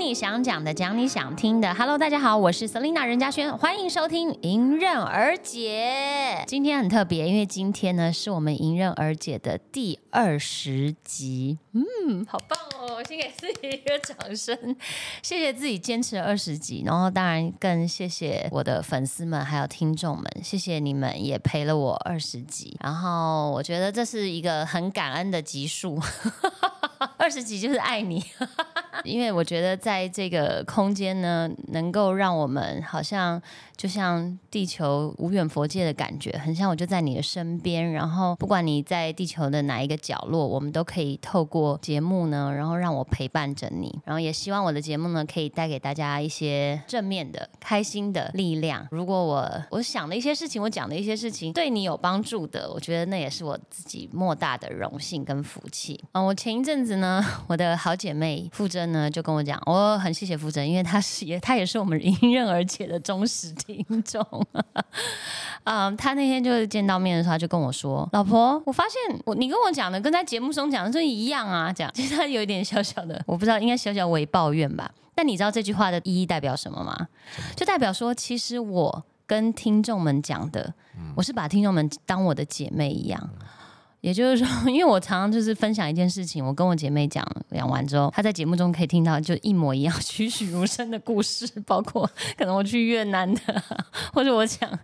你想讲的，讲你想听的。Hello， 大家好，我是 Selina 任嘉萱，欢迎收听迎刃而解。今天很特别，因为今天呢是我们迎刃而解的第20集。好棒哦！先给自己一个掌声，谢谢自己坚持20集，然后当然更谢谢我的粉丝们还有听众们，谢谢你们也陪了我20集。然后我觉得这是一个很感恩的集数。20集就是爱你因为我觉得在这个空间呢能够让我们好像就像地球无远弗届的感觉，很像我就在你的身边，然后不管你在地球的哪一个角落，我们都可以透过节目呢然后让我陪伴着你，然后也希望我的节目呢可以带给大家一些正面的开心的力量。如果我想的一些事情，我讲的一些事情对你有帮助的，我觉得那也是我自己莫大的荣幸跟福气。我前一阵子呢，我的好姐妹傅真呢就跟我讲，我很谢谢傅真，因为她也是我们迎刃而解的忠实听众她那天就是见到面的时候，她就跟我说，老婆，我发现你跟我讲的跟在节目中讲的真一样啊，这样其实她有一点小小的，我不知道应该小小微抱怨吧。但你知道这句话的意义代表什么吗？就代表说其实我跟听众们讲的，我是把听众们当我的姐妹一样。也就是说，因为我常常就是分享一件事情，我跟我姐妹讲完之后，她在节目中可以听到就一模一样栩栩如生的故事，包括可能我去越南的、或者我讲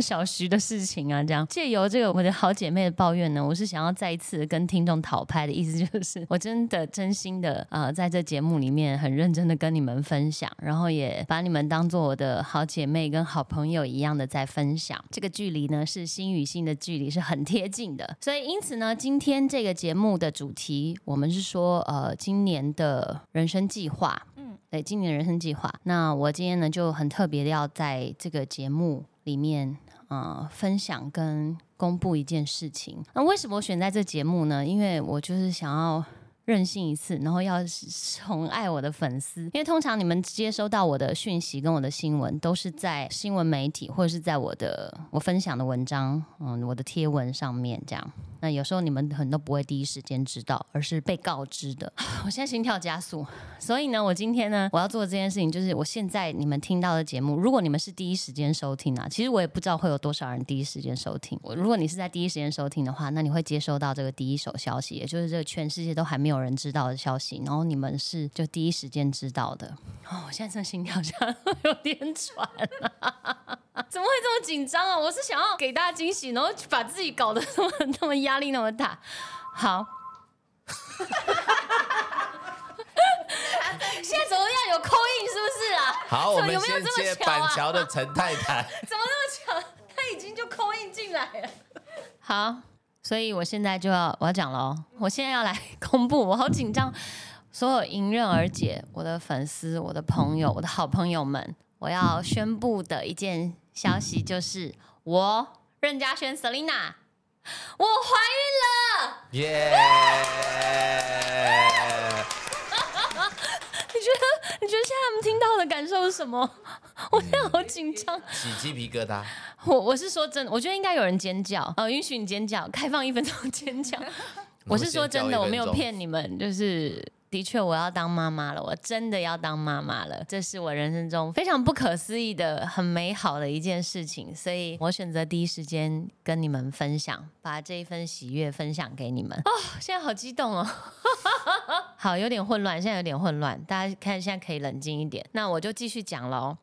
小徐的事情啊，这样借由这个我的好姐妹的抱怨呢，我是想要再一次跟听众讨拍的意思，就是我真心的在这节目里面很认真的跟你们分享，然后也把你们当做我的好姐妹跟好朋友一样的在分享，这个距离呢是心与心的距离，是很贴近的。所以因此呢，今天这个节目的主题，我们是说今年的人生计划。对，今年的人生计划。那我今天呢就很特别的要在这个节目里面分享跟公布一件事情。那为什么我选在这节目呢？因为我就是想要任性一次，然后要宠爱我的粉丝。因为通常你们接收到我的讯息跟我的新闻都是在新闻媒体或者是在我分享的文章、我的贴文上面这样。那有时候你们很多不会第一时间知道，而是被告知的。我现在心跳加速，所以呢我今天呢我要做的这件事情就是，我现在你们听到的节目，如果你们是第一时间收听啊，其实我也不知道会有多少人第一时间收听，如果你是在第一时间收听的话，那你会接收到这个第一手消息，也就是这个全世界都还没有人知道的消息，然后你们是就第一时间知道的。我现在真的心跳加速有点喘怎么会这么紧张啊？我是想要给大家惊喜，然后把自己搞得那么压力那么大。好现在怎么要有call in是不是啊？好，我们先接板桥的陈太太怎么那么巧，他已经就call in进来了。好，所以我现在就要讲了，我现在要来公布，我好紧张。所有迎刃而解，我的粉丝，我的朋友，我的好朋友们，我要宣布的一件消息就是，我任嘉萱 Selina， 我怀孕了！耶、yeah ！你觉得现在他们听到的感受是什么？我现在好紧张，起鸡皮疙瘩。我是说真的，我觉得应该有人尖叫，允许你尖叫，开放1分钟尖叫。我是说真的，我没有骗你们，就是。的确我要当妈妈了，我真的要当妈妈了，这是我人生中非常不可思议的很美好的一件事情，所以我选择第一时间跟你们分享，把这一份喜悦分享给你们。现在好激动哦好，有点混乱，大家看现在可以冷静一点，那我就继续讲咯。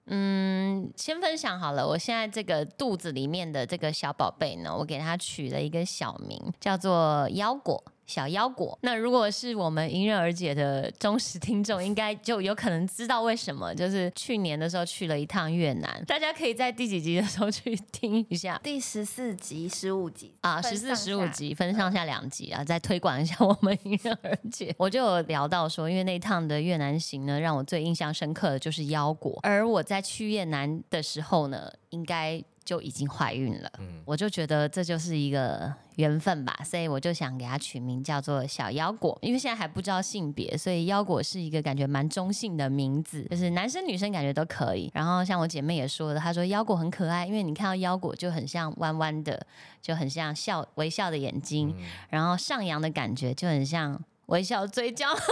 先分享好了，我现在这个肚子里面的这个小宝贝呢，我给他取了一个小名，叫做腰果，小腰果。那如果是我们迎刃而解的忠实听众，应该就有可能知道为什么，就是去年的时候去了一趟越南，大家可以在第几集的时候去听一下，第14集、15集啊，14、15集分上下2集啊，再推广一下我们迎刃而解。我就有聊到说，因为那一趟的越南行呢，让我最印象深刻的就是腰果，而我在去越南的时候呢，应该就已经怀孕了，我就觉得这就是一个缘分吧，所以我就想给它取名叫做小腰果，因为现在还不知道性别，所以腰果是一个感觉蛮中性的名字，就是男生女生感觉都可以。然后像我姐妹也说的，她说腰果很可爱，因为你看到腰果就很像弯弯的，就很像微笑的眼睛，然后上扬的感觉就很像微笑嘴角我怎么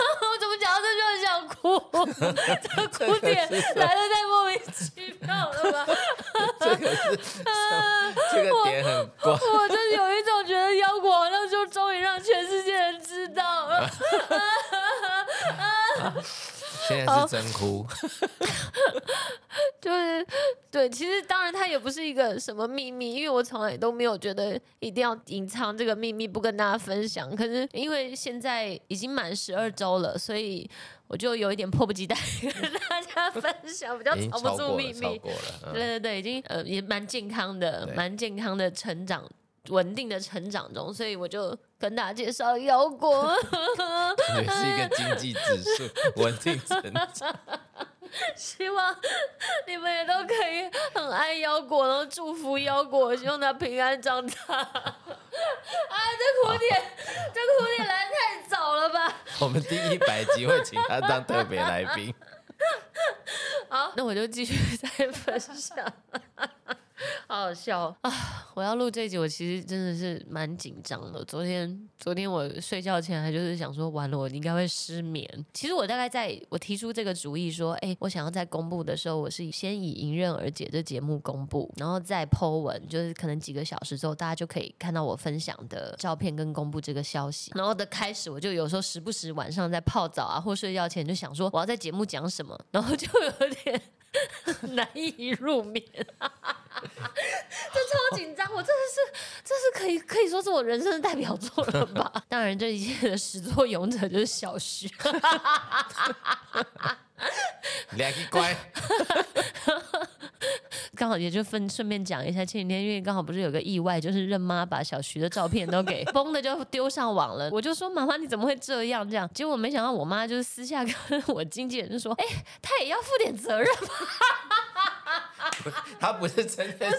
讲到这就很想哭这古典来的太莫名其妙了吧？这个点很怪。我就有一种觉得摇滚好像就终于让全世界人知道了。现在是真哭。就是对，其实当然它也不是一个什么秘密，因为我从来都没有觉得一定要隐藏这个秘密不跟大家分享。可是因为现在已经满12周了，所以我就有一点迫不及待跟大家分享，比较藏不住秘密。超过了，对，已经也蛮健康的，蛮健康的成长。稳定的成长中，所以我就跟大家介绍摇滚，也是一个经济指数稳定成长。希望你们也都可以很爱摇滚，然后祝福摇滚，希望他平安长大。啊，这苦点来太早了吧？我们第100集会请他当特别来宾。好，那我就继续再分享。好好笑啊！我要录这一集，我其实真的是蛮紧张的。昨天我睡觉前还就是想说，完了我应该会失眠。其实我大概在我提出这个主意说，我想要在公布的时候，我是先以迎刃而解这节目公布，然后再 po 文，就是可能几个小时之后，大家就可以看到我分享的照片跟公布这个消息。然后的开始，我就有时候时不时晚上在泡澡啊，或睡觉前就想说我要在节目讲什么，然后就有点难以入眠。这超紧张，我这是可以说是我人生的代表作了吧？当然，这一切的始作俑者就是小徐。两个乖。刚好也就顺便讲一下，前几天因为刚好不是有个意外，就是任妈把小徐的照片都给崩的就丢上网了。我就说妈妈你怎么会这样？结果没想到我妈就是私下跟我经纪人就说，她也要负点责任吧。他不是针对，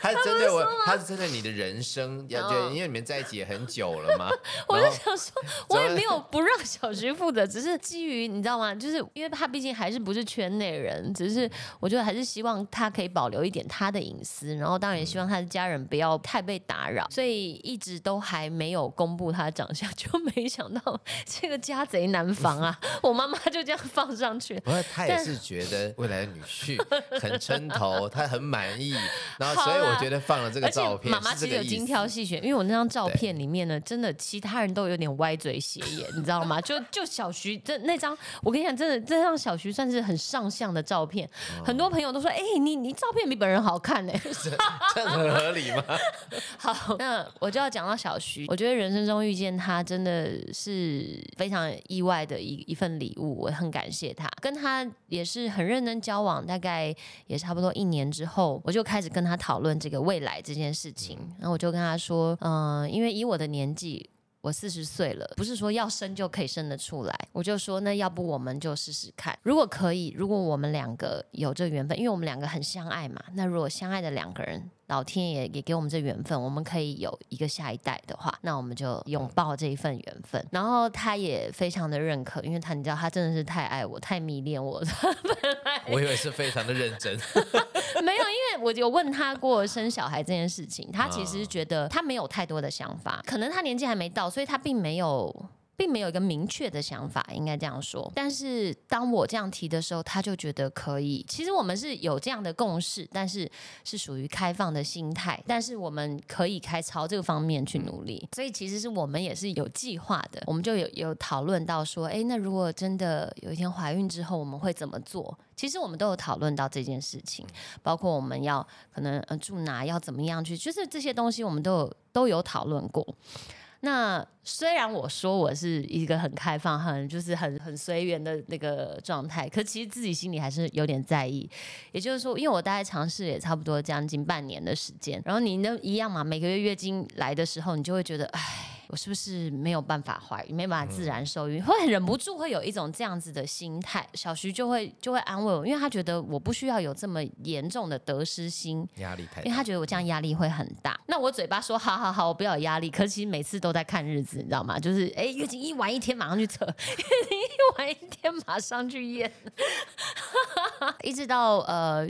他是针对我，他是针对你的人生，因为你们在一起也很久了嘛。我就想说，我也没有不让小徐负责，只是基于你知道吗？就是因为他毕竟还是不是圈内人，只是我觉得还是希望他可以保留一点他的隐私，然后当然也希望他的家人不要太被打扰，所以一直都还没有公布他的长相，就没想到这个家贼难防啊！我妈妈就这样放上去，不过他也是觉得未来的女婿很撑头，他很满意，然后所以我觉得放了这个照片，妈妈其实有精挑细选，因为我那张照片里面呢，真的其他人都有点歪嘴斜眼，你知道吗？就小徐那张，我跟你讲，真的这张小徐算是很上相的照片，很多朋友都说，你照片比本人好看呢，这样很合理吗？好，那我就要讲到小徐，我觉得人生中遇见他真的是非常意外的一份礼物，我很感谢他，跟他也是很认真交往，大概也差不多1年之后，我就开始跟他讨论这个未来这件事情。然后我就跟他说，因为以我的年纪，我40岁了，不是说要生就可以生得出来。我就说，那要不我们就试试看，如果可以，如果我们两个有这缘分，因为我们两个很相爱嘛，那如果相爱的两个人，老天也给我们这缘分，我们可以有一个下一代的话，那我们就拥抱这一份缘分。然后他也非常的认可，因为你知道他真的是太爱我，太迷恋我。我以为是非常的认真。没有，因为我有问他过生小孩这件事情，他其实觉得他没有太多的想法，可能他年纪还没到，所以他并没有一个明确的想法，应该这样说。但是当我这样提的时候，他就觉得可以。其实我们是有这样的共识，但是属于开放的心态，但是我们可以朝这个方面去努力。所以其实是我们也是有计划的，我们就有讨论到说，那如果真的有一天怀孕之后，我们会怎么做？其实我们都有讨论到这件事情，包括我们要可能住哪，要怎么样去，就是这些东西我们都有讨论过。那虽然我说我是一个很开放、很随缘的那个状态，可其实自己心里还是有点在意。也就是说，因为我大概尝试也差不多将近半年的时间，然后你都一样嘛，每个月月经来的时候，你就会觉得，我是不是没有办法怀孕，没办法自然受孕，会忍不住会有一种这样子的心态。小徐就会安慰我，因为他觉得我不需要有这么严重的得失心，压力太大，因为他觉得我这样压力会很大。那我嘴巴说好，我不要有压力，可是其实每次都在看日子，你知道吗？就是月经一晚一天马上去测，月经一晚一天马上去验。一直到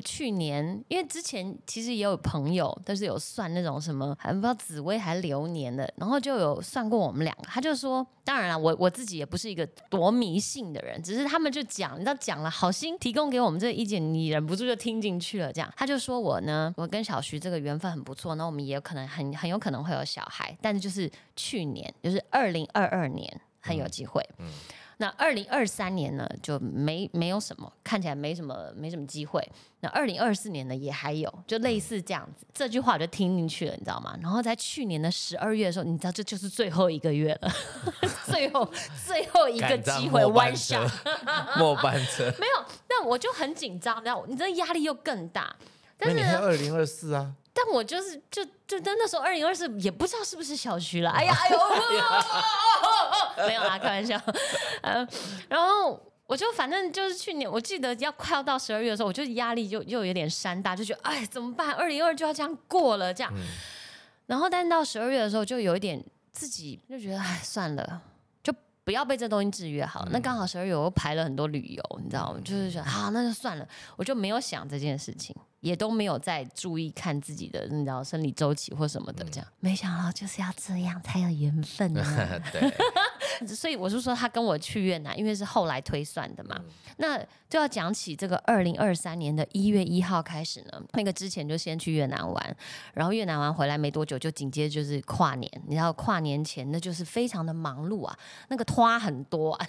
去年，因为之前其实也有朋友，但是有算那种什么，还不知道紫微还流年的，然后就有算过我们两个，他就说，当然了，我自己也不是一个多迷信的人，只是他们就讲，你知道讲了，好心提供给我们这个意见，你忍不住就听进去了，这样他就说我呢，我跟小徐这个缘分很不错，那我们也有可能很有可能会有小孩，但是就是去年，就是2022年很有机会。嗯。那2023年呢，就没有什么，看起来没什么机会。那2024年呢，也还有，就类似这样子。这句话我就听进去了，你知道吗？然后在去年的12月的时候，你知道这就是最后一个月了，最后一个机会，晚上末班车没有。那我就很紧张，你知道压力又更大。但是你还2024啊？但我就是就那时候2024也不知道是不是小徐了，哎呦，没有啦，开玩笑，然后我就反正就是去年，我记得快要到12月的时候，我就压力又有点山大，就觉得哎怎么办，2022就要这样过了这样，然后但是到12月的时候就有一点自己就觉得哎算了。不要被这东西制约好了，那刚好12月我又排了很多旅游，你知道吗？就是想好那就算了，我就没有想这件事情，也都没有再注意看自己的你知道生理周期或什么的这样。没想到就是要这样才有缘分呢。对，所以我是说他跟我去越南，因为是后来推算的嘛。那就要讲起这个2023年的1月1号开始呢，那个之前就先去越南玩，然后越南玩回来没多久就紧接着就是跨年，你知道跨年前那就是非常的忙碌啊，那个。花很多啊，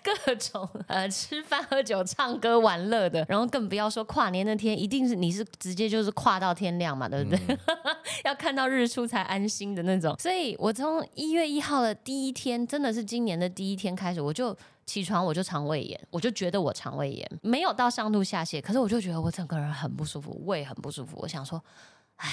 各种吃饭喝酒唱歌玩乐的，然后更不要说跨年那天一定是你是直接就是跨到天亮嘛，对不对？要看到日出才安心的那种。所以我从1月1号的第一天，真的是今年的第一天开始，我就起床我就肠胃炎，我就觉得我肠胃炎没有到上吐下泻，可是我就觉得我整个人很不舒服，胃很不舒服。我想说，哎。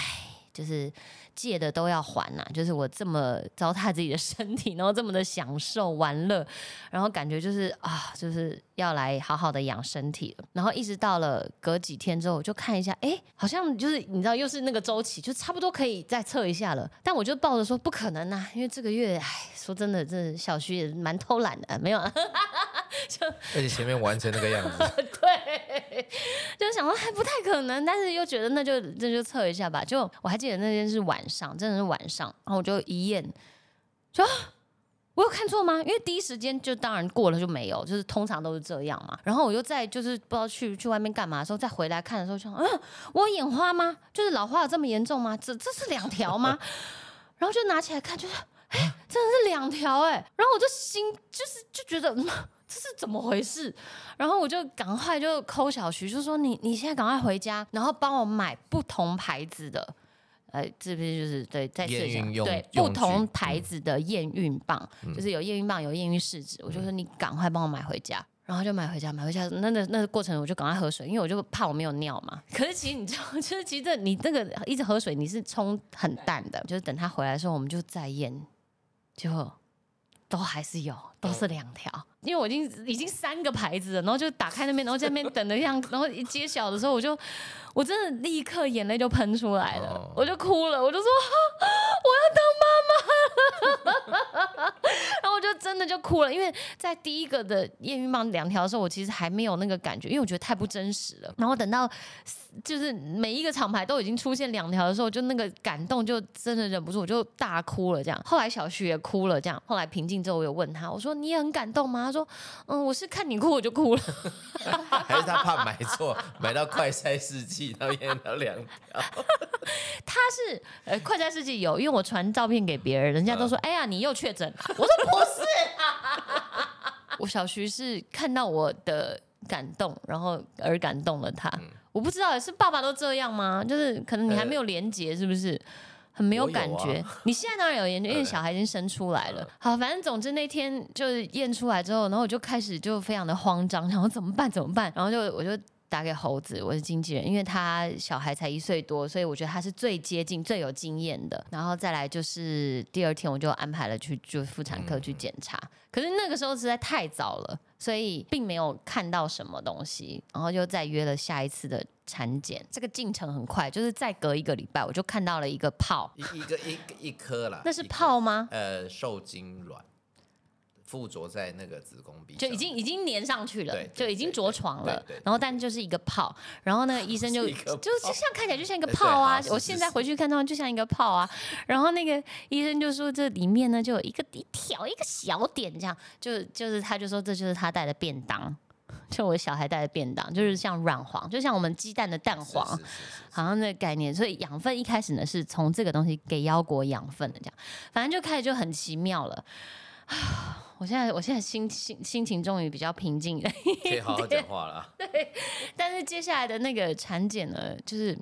就是借的都要还啊，就是我这么糟蹋自己的身体，然后这么的享受玩乐，然后感觉就是啊，就是要来好好的养身体了。然后一直到了隔几天之后，我就看一下，哎，好像就是你知道又是那个周期，就差不多可以再测一下了。但我就抱着说不可能啊，因为这个月，哎，说真的，这小徐也蛮偷懒的，没有、啊。而且前面完成那个样子对，就想说还不太可能，但是又觉得那就测一下吧。就我还记得那天是晚上，真的是晚上，然后我就一验，就、啊、我有看错吗？因为第一时间就当然过了就没有，就是通常都是这样嘛。然后我又再就是不知道去外面干嘛的时候，再回来看的时候就想，我眼花吗？就是老花有这么严重吗？这是两条吗？然后就拿起来看，就是哎，真的是两条哎。然后我就心就觉得。这是怎么回事？然后我就赶快就call小徐，就说你现在赶快回家，然后帮我买不同牌子的，这边就是对，再试一下，对，不同牌子的验孕棒，就是有验孕棒，有验孕试纸，我就说你赶快帮我买回家。然后就买回家，那个过程我就赶快喝水，因为我就怕我没有尿嘛。可是其实你知道，就是其实你那个一直喝水，你是冲很淡的，就是等他回来的时候我们就再验，结果。都还是有，都是两条，因为我已经3个牌子了，然后就打开那边，然后在那边等的样子，然后一揭晓的时候，我真的立刻眼泪就喷出来了，我就哭了，我就说我要当妈妈，然后我就真的就哭了，因为在第一个的验孕棒两条的时候，我其实还没有那个感觉，因为我觉得太不真实了。然后等到就是每一个厂牌都已经出现两条的时候，就那个感动就真的忍不住，我就大哭了这样。后来小徐也哭了这样，后来平静。之后我有问他，我说你也很感动吗？他说，我是看你哭我就哭了。还是他怕买错，买到快筛试剂，然后验到两条。他是快筛试剂有，因为我传照片给别人，人家都说，哎呀你又确诊了。我说不是，我小徐是看到我的感动，然后而感动了他。我不知道是爸爸都这样吗？就是可能你还没有连结，是不是？很没有感觉，你现在当然有研究，因为小孩已经生出来了。好，反正总之那天就是验出来之后，然后我就开始就非常的慌张，然后怎么办，然后我就打给猴子，我是经纪人，因为他小孩才1岁多，所以我觉得他是最接近、最有经验的。然后再来就是第2天我就安排了去就妇产科去检查，可是那个时候实在太早了，所以并没有看到什么东西，然后就再约了下一次的。产检这个进程很快，就是再隔一个礼拜我就看到了一个泡，一颗啦。那是泡吗？受精卵，附着在那个子宫壁上，就已经粘上去了，就已经着床了。然后但就是一个泡，然后那个医生就像看起来就像一个泡啊，我现在回去看到就像一个泡啊。然后那个医生就说这里面呢就有一条小点这样，就是他就说这就是他带的便当。就我小孩带的便当，就是像卵黄，就像我们鸡蛋的蛋黄，好像那个概念。所以养分一开始呢是从这个东西给腰果养分的，这样，反正就开始就很奇妙了。我现在心情终于比较平静了，可以好好讲话了。对，但是接下来的那个产检呢，就是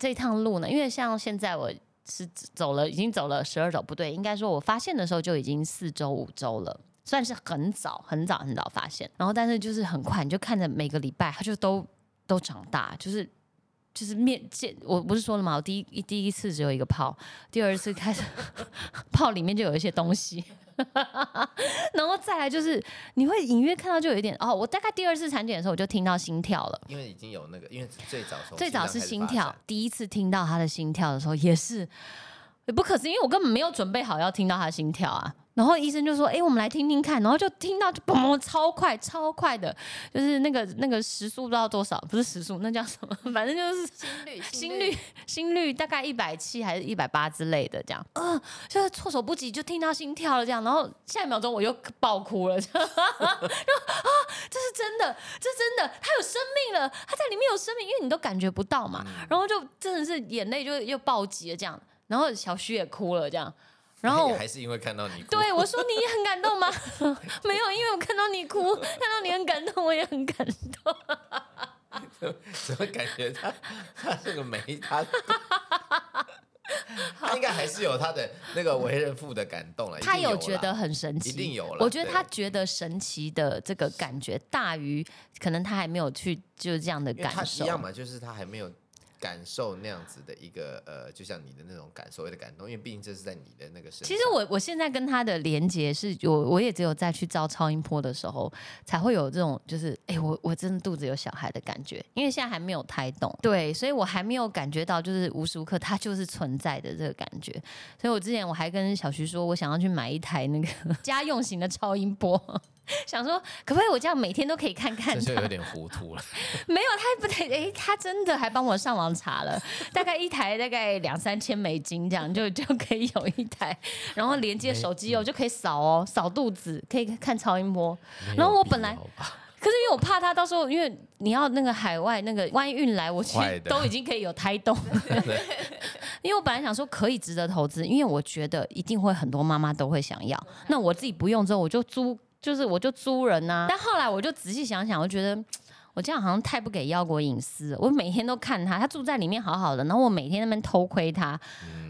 这趟路呢，因为像现在我是已经走了12周，不对，应该说我发现的时候就已经4周5周了。算是很早发现，然后但是就是很快，你就看着每个礼拜它就都长大，就是我不是说了吗？我第一次只有一个泡，第二次开始泡里面就有一些东西，然后再来就是你会隐约看到就有一点哦，我大概第二次产检的时候我就听到心跳了，因为已经有那个，因为最早是心跳，第一次听到他的心跳的时候也是。不可思议，因为我根本没有准备好要听到他心跳啊。然后医生就说：“哎，我们来听听看。”然后就听到就砰，超快的，就是那个时速不知道多少，不是时速，那叫什么？反正就是心率大概170还是180之类的这样。就是措手不及就听到心跳了这样，然后下一秒钟我又爆哭了，然后啊，这是真的，这是真的，他有生命了，他在里面有生命，因为你都感觉不到嘛。然后就真的是眼泪就又暴击了这样。然后小徐也哭了，这样，然后还是因为看到你哭，对我说你也很感动吗？没有，因为我看到你哭，看到你很感动，我也很感动。怎么感觉他这个他应该还是有他的那个为人父的感动了，他有觉得很神奇，一定有了。我觉得他觉得神奇的这个感觉大于可能他还没有去就是这样的感受，一样嘛，就是他还没有。感受那样子的一个就像你的那种所谓的感动，因为毕竟这是在你的那个身上。其实我现在跟他的连结是，我也只有在去照超音波的时候才会有这种，就是我真的肚子有小孩的感觉，因为现在还没有胎动，对，所以我还没有感觉到就是无时无刻它就是存在的这个感觉。所以我之前还跟小徐说，我想要去买一台那个家用型的超音波。想说，可不可以我这样每天都可以看看？这就有点糊涂了。没有，他真的还帮我上网查了，大概一台大概2-3千美金这样，就可以有一台，然后连接手机哦，就可以扫哦，扫肚子可以看超音波。然后我本来。可是因为我怕他到时候，因为你要那个海外那个万一运来，我其实都已经可以有胎动。因为我本来想说可以值得投资，因为我觉得一定会很多妈妈都会想要。那我自己不用之后，我就租人啊，但后来我就仔细想想，我觉得我这样好像太不给腰果隐私了。我每天都看他住在里面好好的，然后我每天在那边偷窥他，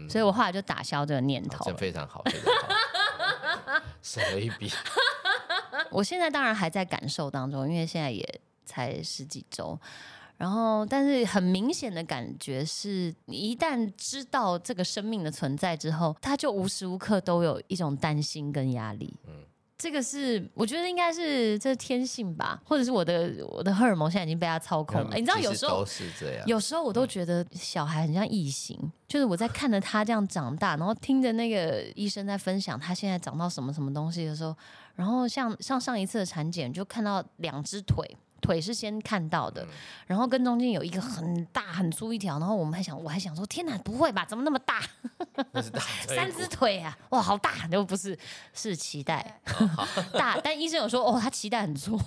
所以我后来就打消这个念头。真非常好，非常好，省了一笔。我现在当然还在感受当中，因为现在也才10几周。然后，但是很明显的感觉是，你一旦知道这个生命的存在之后，他就无时无刻都有一种担心跟压力。这个是我觉得应该是这天性吧，或者是我的荷尔蒙现在已经被他操控了。你知道有时候都是这样，有时候我都觉得小孩很像异形，就是我在看着他这样长大，然后听着那个医生在分享他现在长到什么什么东西的时候，然后像上一次的产检就看到2只腿是先看到的，然后跟中间有一个很大很粗一条，然后我还想说天哪，不会吧，怎么那么大？3只腿啊，哇，好大！就不是，是脐带大，但医生有说哦，他脐带很粗。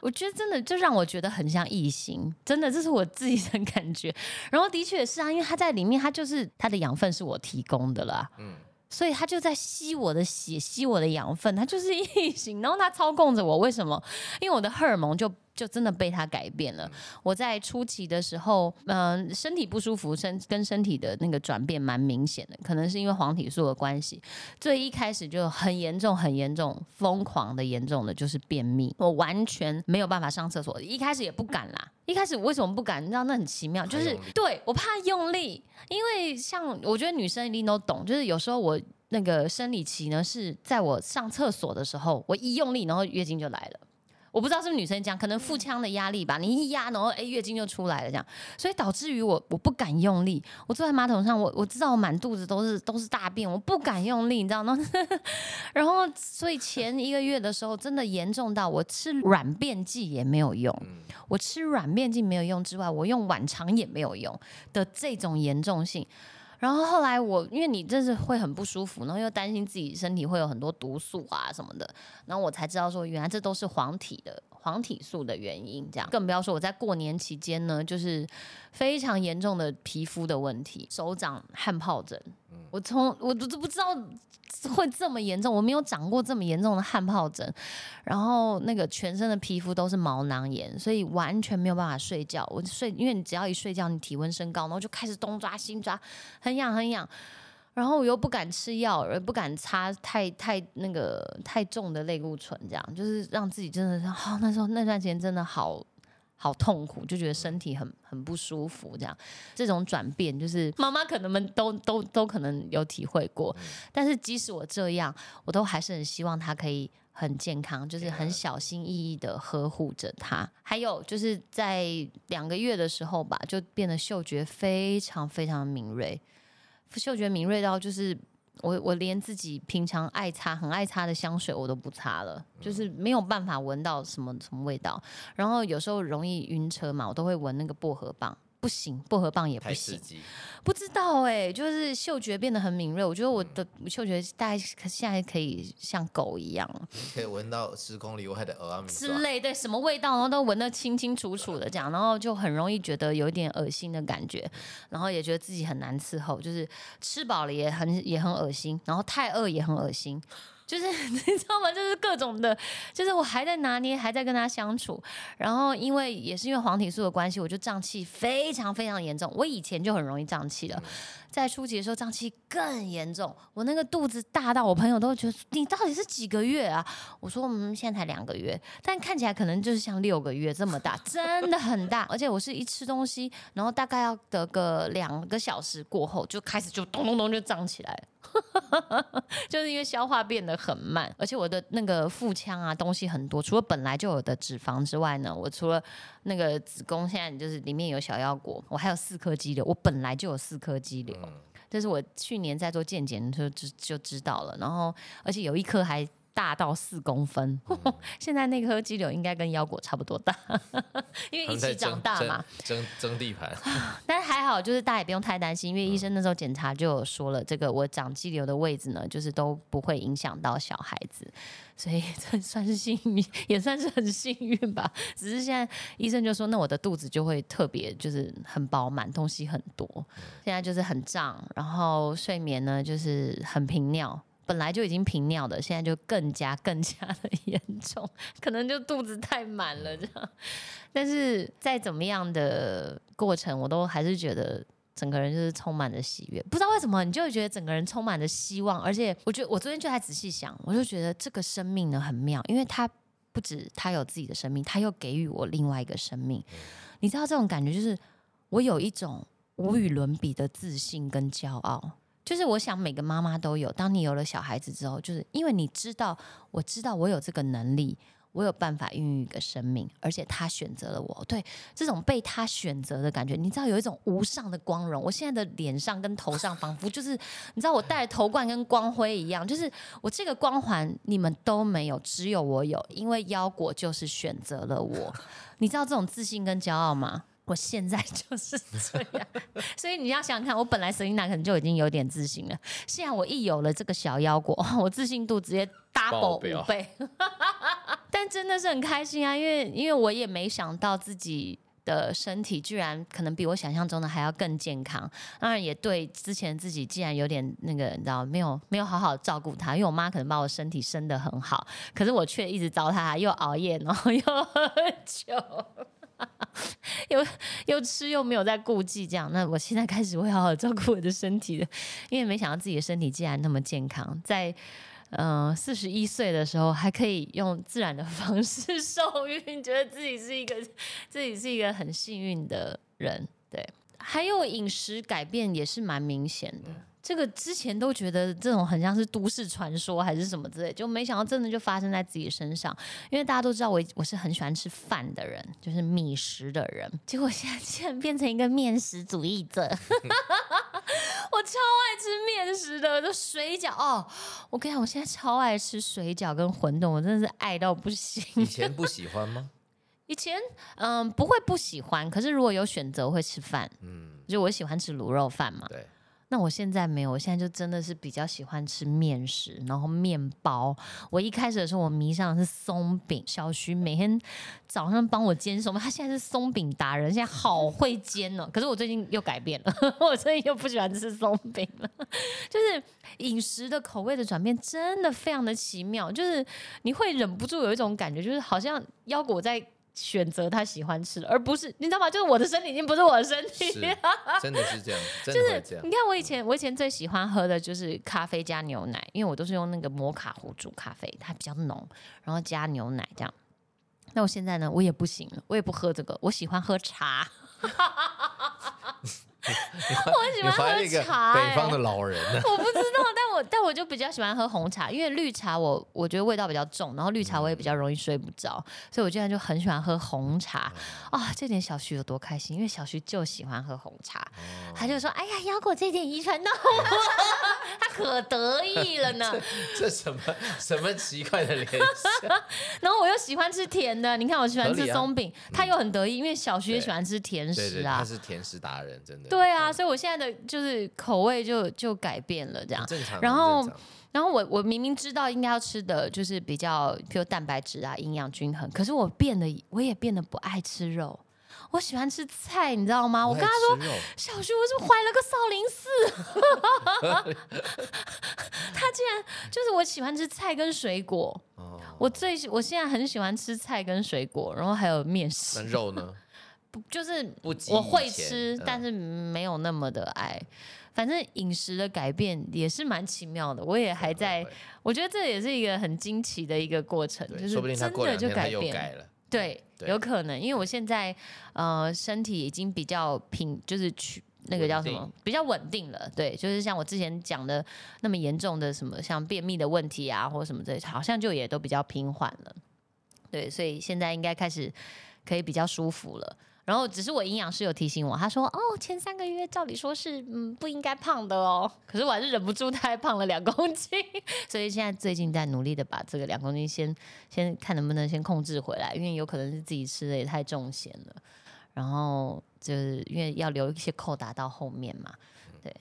我觉得真的就让我觉得很像异形，真的这是我自己的感觉。然后的确是啊，因为他在里面，他就是他的养分是我提供的啦。所以他就在吸我的血，吸我的养分，他就是异形，然后他操控着我。为什么？因为我的荷尔蒙就真的被他改变了。我在初期的时候，身体不舒服，跟身体的那个转变蛮明显的，可能是因为黄体素的关系。最一开始就很严重，疯狂的严重的就是便秘，我完全没有办法上厕所，一开始也不敢啦。一开始我为什么不敢？你知道那很奇妙，就是对我怕用力，因为像我觉得女生一定都懂，就是有时候我那个生理期呢是在我上厕所的时候，我一用力，然后月经就来了。我不知道是不是女生这样，可能腹腔的压力吧，你一压然后月经就出来了这样，所以导致于我不敢用力，我坐在马桶上，我知道我满肚子都是大便，我不敢用力，你知道吗？然后所以前1个月的时候真的严重到我吃软便剂也没有用，我吃软便剂没有用之外，我用晚肠也没有用的这种严重性。然后后来我因为你真是会很不舒服，然后又担心自己身体会有很多毒素啊什么的，然后我才知道说原来这都是黄体素的原因，这样更不要说我在过年期间呢就是非常严重的皮肤的问题，手掌汗疱疹，我都不知道会这么严重，我没有长过这么严重的汗疱疹，然后那个全身的皮肤都是毛囊炎，所以完全没有办法睡觉，因为你只要一睡觉你体温升高，然后就开始东抓西抓，很痒很痒，然后我又不敢吃药，也不敢擦太重的类固醇，这样就是让自己真的那时候那段时间真的好痛苦，就觉得身体很不舒服，这样这种转变就是妈妈可能们都可能有体会过，但是即使我这样，我都还是很希望她可以很健康，就是很小心翼翼的呵护着她。还有就是在2个月的时候吧，就变得嗅觉非常非常敏锐，嗅觉敏锐到就是我连自己平常很爱擦的香水我都不擦了，就是没有办法闻到什么味道。然后有时候容易晕车嘛，我都会闻那个薄荷棒，不行，薄荷棒也不行，不知道就是嗅觉变得很敏锐。我觉得我的嗅觉大概现在可以像狗一样，可以闻到10公里外的蚵仔米之类，对什么味道，然后都闻得清清楚楚的这样，然后就很容易觉得有点恶心的感觉，然后也觉得自己很难伺候，就是吃饱了也很恶心，然后太饿也很恶心。就是你知道吗？就是各种的，就是我还在拿捏，还在跟他相处。然后也是因为黄体素的关系，我就胀气非常非常严重。我以前就很容易胀气了，在初期的时候胀气更严重。我那个肚子大到我朋友都觉得你到底是几个月啊？我说现在才2个月，但看起来可能就是像6个月这么大，真的很大。而且我是一吃东西，然后大概要得个2个小时过后，就开始就咚咚咚就胀起来了。就是因为消化变得很慢，而且我的那个腹腔啊东西很多，除了本来就有的脂肪之外呢，我除了那个子宫现在就是里面有小腰果，我还有4颗肌瘤，我本来就有4颗肌瘤，这是我去年在做健检就知道了，然后而且有一颗还大到4公分，现在那颗肌瘤应该跟腰果差不多大，因为一起长大嘛，争地盘。但还好，就是大家也不用太担心，因为医生那时候检查就有说了，这个我长肌瘤的位置呢，就是都不会影响到小孩子，所以这算是幸运，也算是很幸运吧。只是现在医生就说，那我的肚子就会特别就是很饱满，东西很多，现在就是很胀，然后睡眠呢就是很频尿。本来就已经频尿的，现在就更加的严重，可能就肚子太满了这样。但是再怎么样的过程，我都还是觉得整个人就是充满着喜悦。不知道为什么，你就会觉得整个人充满着希望。而且我觉得我昨天就还仔细想，我就觉得这个生命呢很妙，因为它不止它有自己的生命，它又给予我另外一个生命。你知道这种感觉，就是我有一种无与伦比的自信跟骄傲。就是我想每个妈妈都有，当你有了小孩子之后，就是因为你知道我有这个能力，我有办法孕育一个生命，而且他选择了我，对这种被他选择的感觉，你知道有一种无上的光荣。我现在的脸上跟头上仿佛就是你知道我戴着头冠跟光辉一样，就是我这个光环你们都没有，只有我有，因为腰果就是选择了我。你知道这种自信跟骄傲吗？我现在就是这样，所以你要想看，我本来 Selina 可能就已经有点自信了，现在我一有了这个小腰果，我自信度直接 double 5倍，但真的是很开心啊，因为我也没想到自己的身体居然可能比我想象中的还要更健康，当然也对之前自己既然有点那个，你知道没有好好照顾他，因为我妈可能把我身体生得很好，可是我却一直糟蹋，又熬夜，然后又喝酒。又吃又没有在顾忌这样，那我现在开始会好好照顾我的身体的，因为没想到自己的身体竟然那么健康，在41岁的时候还可以用自然的方式受孕，觉得自己是一个很幸运的人。对，还有饮食改变也是蛮明显的。这个之前都觉得这种很像是都市传说还是什么之类，就没想到真的就发生在自己身上。因为大家都知道我是很喜欢吃饭的人，就是米食的人，结果现在竟然变成一个面食主义者。我超爱吃面食的，就水饺哦，我跟你讲，我现在超爱吃水饺跟馄饨，我真的是爱到不行。以前不喜欢吗？以前不会不喜欢，可是如果有选择会吃饭，就我喜欢吃卤肉饭嘛。对，那我现在没有，我现在就真的是比较喜欢吃面食，然后面包。我一开始的时候我迷上的是松饼，小徐每天早上帮我煎松饼，他现在是松饼达人，现在好会煎哦。可是我最近又改变了，我最近又不喜欢吃松饼了。就是饮食的口味的转变真的非常的奇妙，就是你会忍不住有一种感觉，就是好像腰果在选择他喜欢吃的，而不是你知道吗？就是我的身体已经不是我的身体了，真的是这样，真的会这样。就是你看我以前最喜欢喝的就是咖啡加牛奶，因为我都是用那个摩卡壶煮咖啡，它比较浓，然后加牛奶这样。那我现在呢，我也不行了，我也不喝这个，我喜欢喝茶。我喜欢喝茶，北方的老人呢？我不知道，但我就比较喜欢喝红茶，因为绿茶我觉得味道比较重，然后绿茶我也比较容易睡不着，所以我现在就很喜欢喝红茶啊。这点小徐有多开心，因为小徐就喜欢喝红茶，他就说：“哎呀，腰果这点遗传到我，他可得意了呢。这什么奇怪的联想？然后我又喜欢吃甜的，你看我喜欢吃松饼，他又很得意，因为小徐也喜欢吃甜食啊，对对，他是甜食达人，真的。对啊，所以我现在的就是口味就改变了这样。正常，然后我明明知道应该要吃的就是比较比如蛋白质啊营养均衡，可是我也变得不爱吃肉，我喜欢吃菜，你知道吗？我跟他说，小徐，我是不是怀了个少林寺？他竟然就是我喜欢吃菜跟水果，我现在很喜欢吃菜跟水果，然后还有面食。那肉呢？就是我会吃，但是没有那么的爱。反正饮食的改变也是蛮奇妙的，我也还在，我觉得这也是一个很惊奇的一个过程，就是真的就改变了。对，有可能，因为我现在身体已经比较平，就是那个叫什么比较稳定了。对，就是像我之前讲的那么严重的什么像便秘的问题啊，或什么这好像就也都比较平缓了。对，所以现在应该开始可以比较舒服了。然后只是我营养师有提醒我，他说哦，前3个月照理说是不应该胖的哦，可是我还是忍不住太胖了2公斤，所以现在最近在努力的把这个2公斤先看能不能先控制回来，因为有可能是自己吃的也太重咸了，然后就是因为要留一些扣打到后面嘛，对。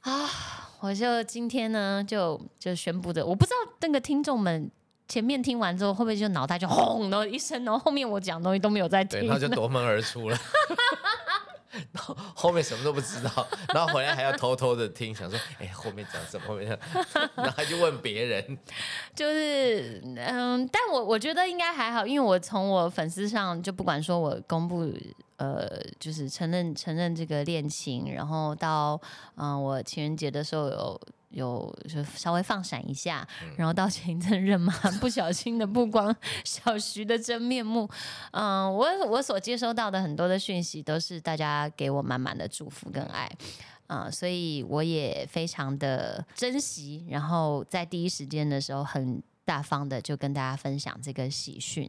啊，我就今天呢就宣布的，我不知道那个听众们。前面听完之后，会不会就脑袋就轰的一声，然后后面我讲的东西都没有在听，对，他就夺门而出了，然后后面什么都不知道，然后回来还要偷偷的听，想说，哎，后面讲什么？后面讲，然后还去问别人，就是但我觉得应该还好，因为我从我粉丝上就不管说我公布。就是承认这个恋情，然后到我情人节的时候有就稍微放闪一下，然后到前一阵认妈不小心的曝光小徐的真面目。我所接收到的很多的讯息都是大家给我满满的祝福跟爱。所以我也非常的珍惜，然后在第一时间的时候很大方的就跟大家分享这个喜讯，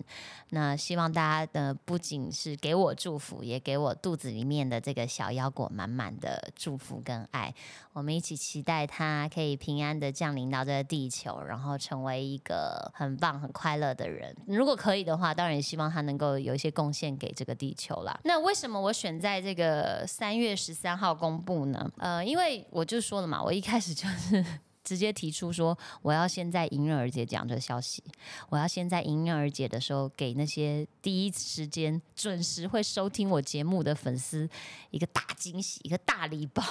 那希望大家不仅是给我祝福，也给我肚子里面的这个小腰果满满的祝福跟爱。我们一起期待他可以平安的降临到这个地球，然后成为一个很棒很快乐的人。如果可以的话，当然也希望他能够有一些贡献给这个地球啦。那为什么我选在这个3月13号公布呢？因为我就说了嘛，我一开始就是直接提出说，我要先在迎刃而解讲这个消息，我要先在迎刃而解的时候，给那些第一时间准时会收听我节目的粉丝一个大惊喜，一个大礼包。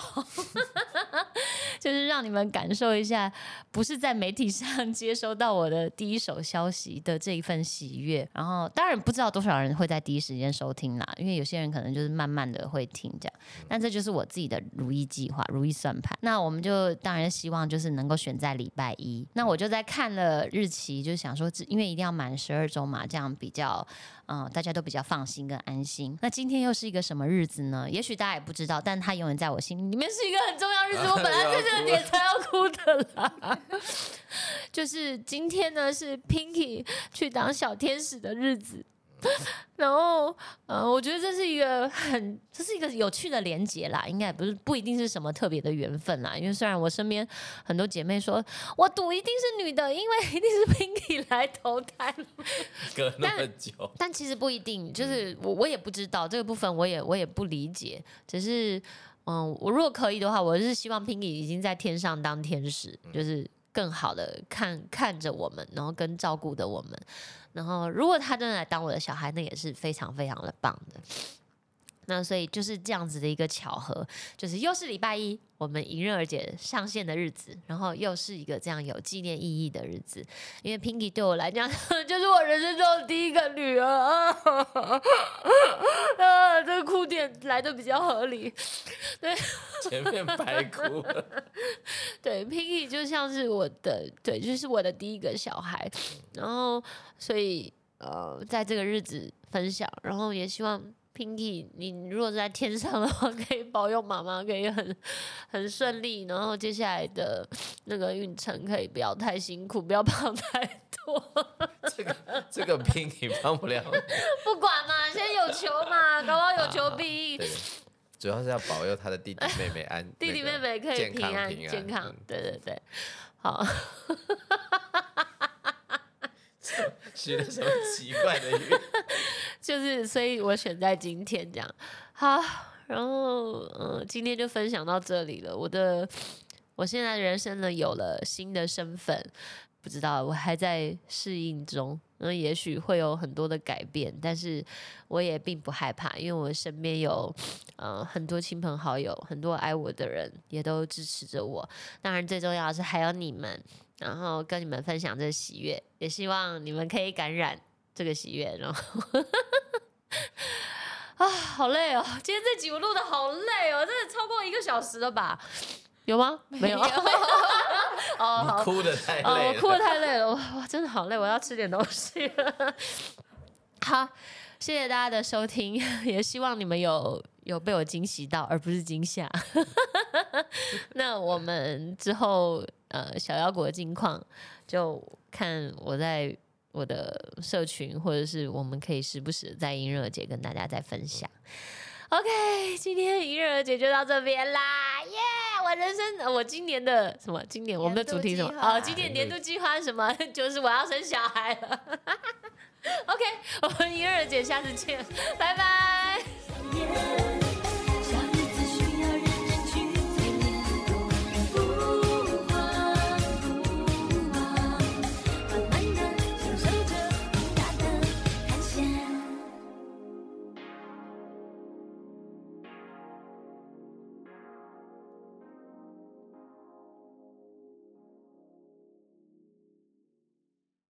就是让你们感受一下不是在媒体上接收到我的第一手消息的这一份喜悦。然后当然不知道多少人会在第一时间收听啦，因为有些人可能就是慢慢的会听这样，但这就是我自己的如意计划，如意算盘。那我们就当然希望就是能够选在礼拜一，那我就在看了日期，就想说因为一定要满12周嘛，这样比较大家都比较放心跟安心。那今天又是一个什么日子呢？也许大家也不知道，但它永远在我心里面是一个很重要的日子，我本来在这个点才要哭的啦。就是今天呢是 Pinky 去当小天使的日子。然后我觉得这是一个有趣的连结啦，应该不一定是什么特别的缘分啦，因为虽然我身边很多姐妹说我赌一定是女的，因为一定是 Pinky 来投胎隔那么久， 但其实不一定，就是我也不知道这个部分，我也不理解，只是我如果可以的话，我是希望 Pinky 已经在天上当天使，就是更好的看着我们，然后更照顾的我们。然后如果他真的来当我的小孩，那也是非常非常的棒的。那所以就是这样子的一个巧合，就是又是礼拜一，我们迎刃而解上线的日子，然后又是一个这样有纪念意义的日子。因为 Pinky 对我来讲就是我人生中的第一个女儿啊，这个哭点来得比较合理。对，前面白哭了。对， Pinky 就像是我的，对，就是我的第一个小孩。然后所以在这个日子分享，然后也希望Pinky 你如果在天上的话，可以保佑妈妈可以很顺利，然后接下来的那个运程可以不要太辛苦，不要胖太多。这个 Pinky 帮不了。不管嘛，先有求嘛，搞不好有求必应。主要是要保佑他的弟弟妹妹安，弟弟妹妹可以平安健康。对对对，好。许了什么奇怪的愿？就是，所以我选在今天这样。好，然后今天就分享到这里了。我现在人生呢有了新的身份，不知道我还在适应中，那也许会有很多的改变，但是我也并不害怕，因为我身边有很多亲朋好友，很多爱我的人也都支持着我。当然，最重要的是还有你们。然后跟你们分享这个喜悦，也希望你们可以感染这个喜悦。然后啊，好累哦！今天这集我录的好累哦，真的超过1个小时了吧？有吗？没有。哦，哭的太累了。我哭的太累了，哇，真的好累，我要吃点东西了。好，谢谢大家的收听，也希望你们有被我惊喜到，而不是惊吓。那我们之后。小妖国近况就看我在我的社群，或者是我们可以时不时在迎刃而解跟大家再分享。OK， 今天迎刃而解就到这边啦，耶、yeah！ 我人生我今年的什么？今年我们的主题什么？今年年度计划什么？就是我要生小孩了。OK， 我们迎刃而解，下次见，拜拜。Yeah！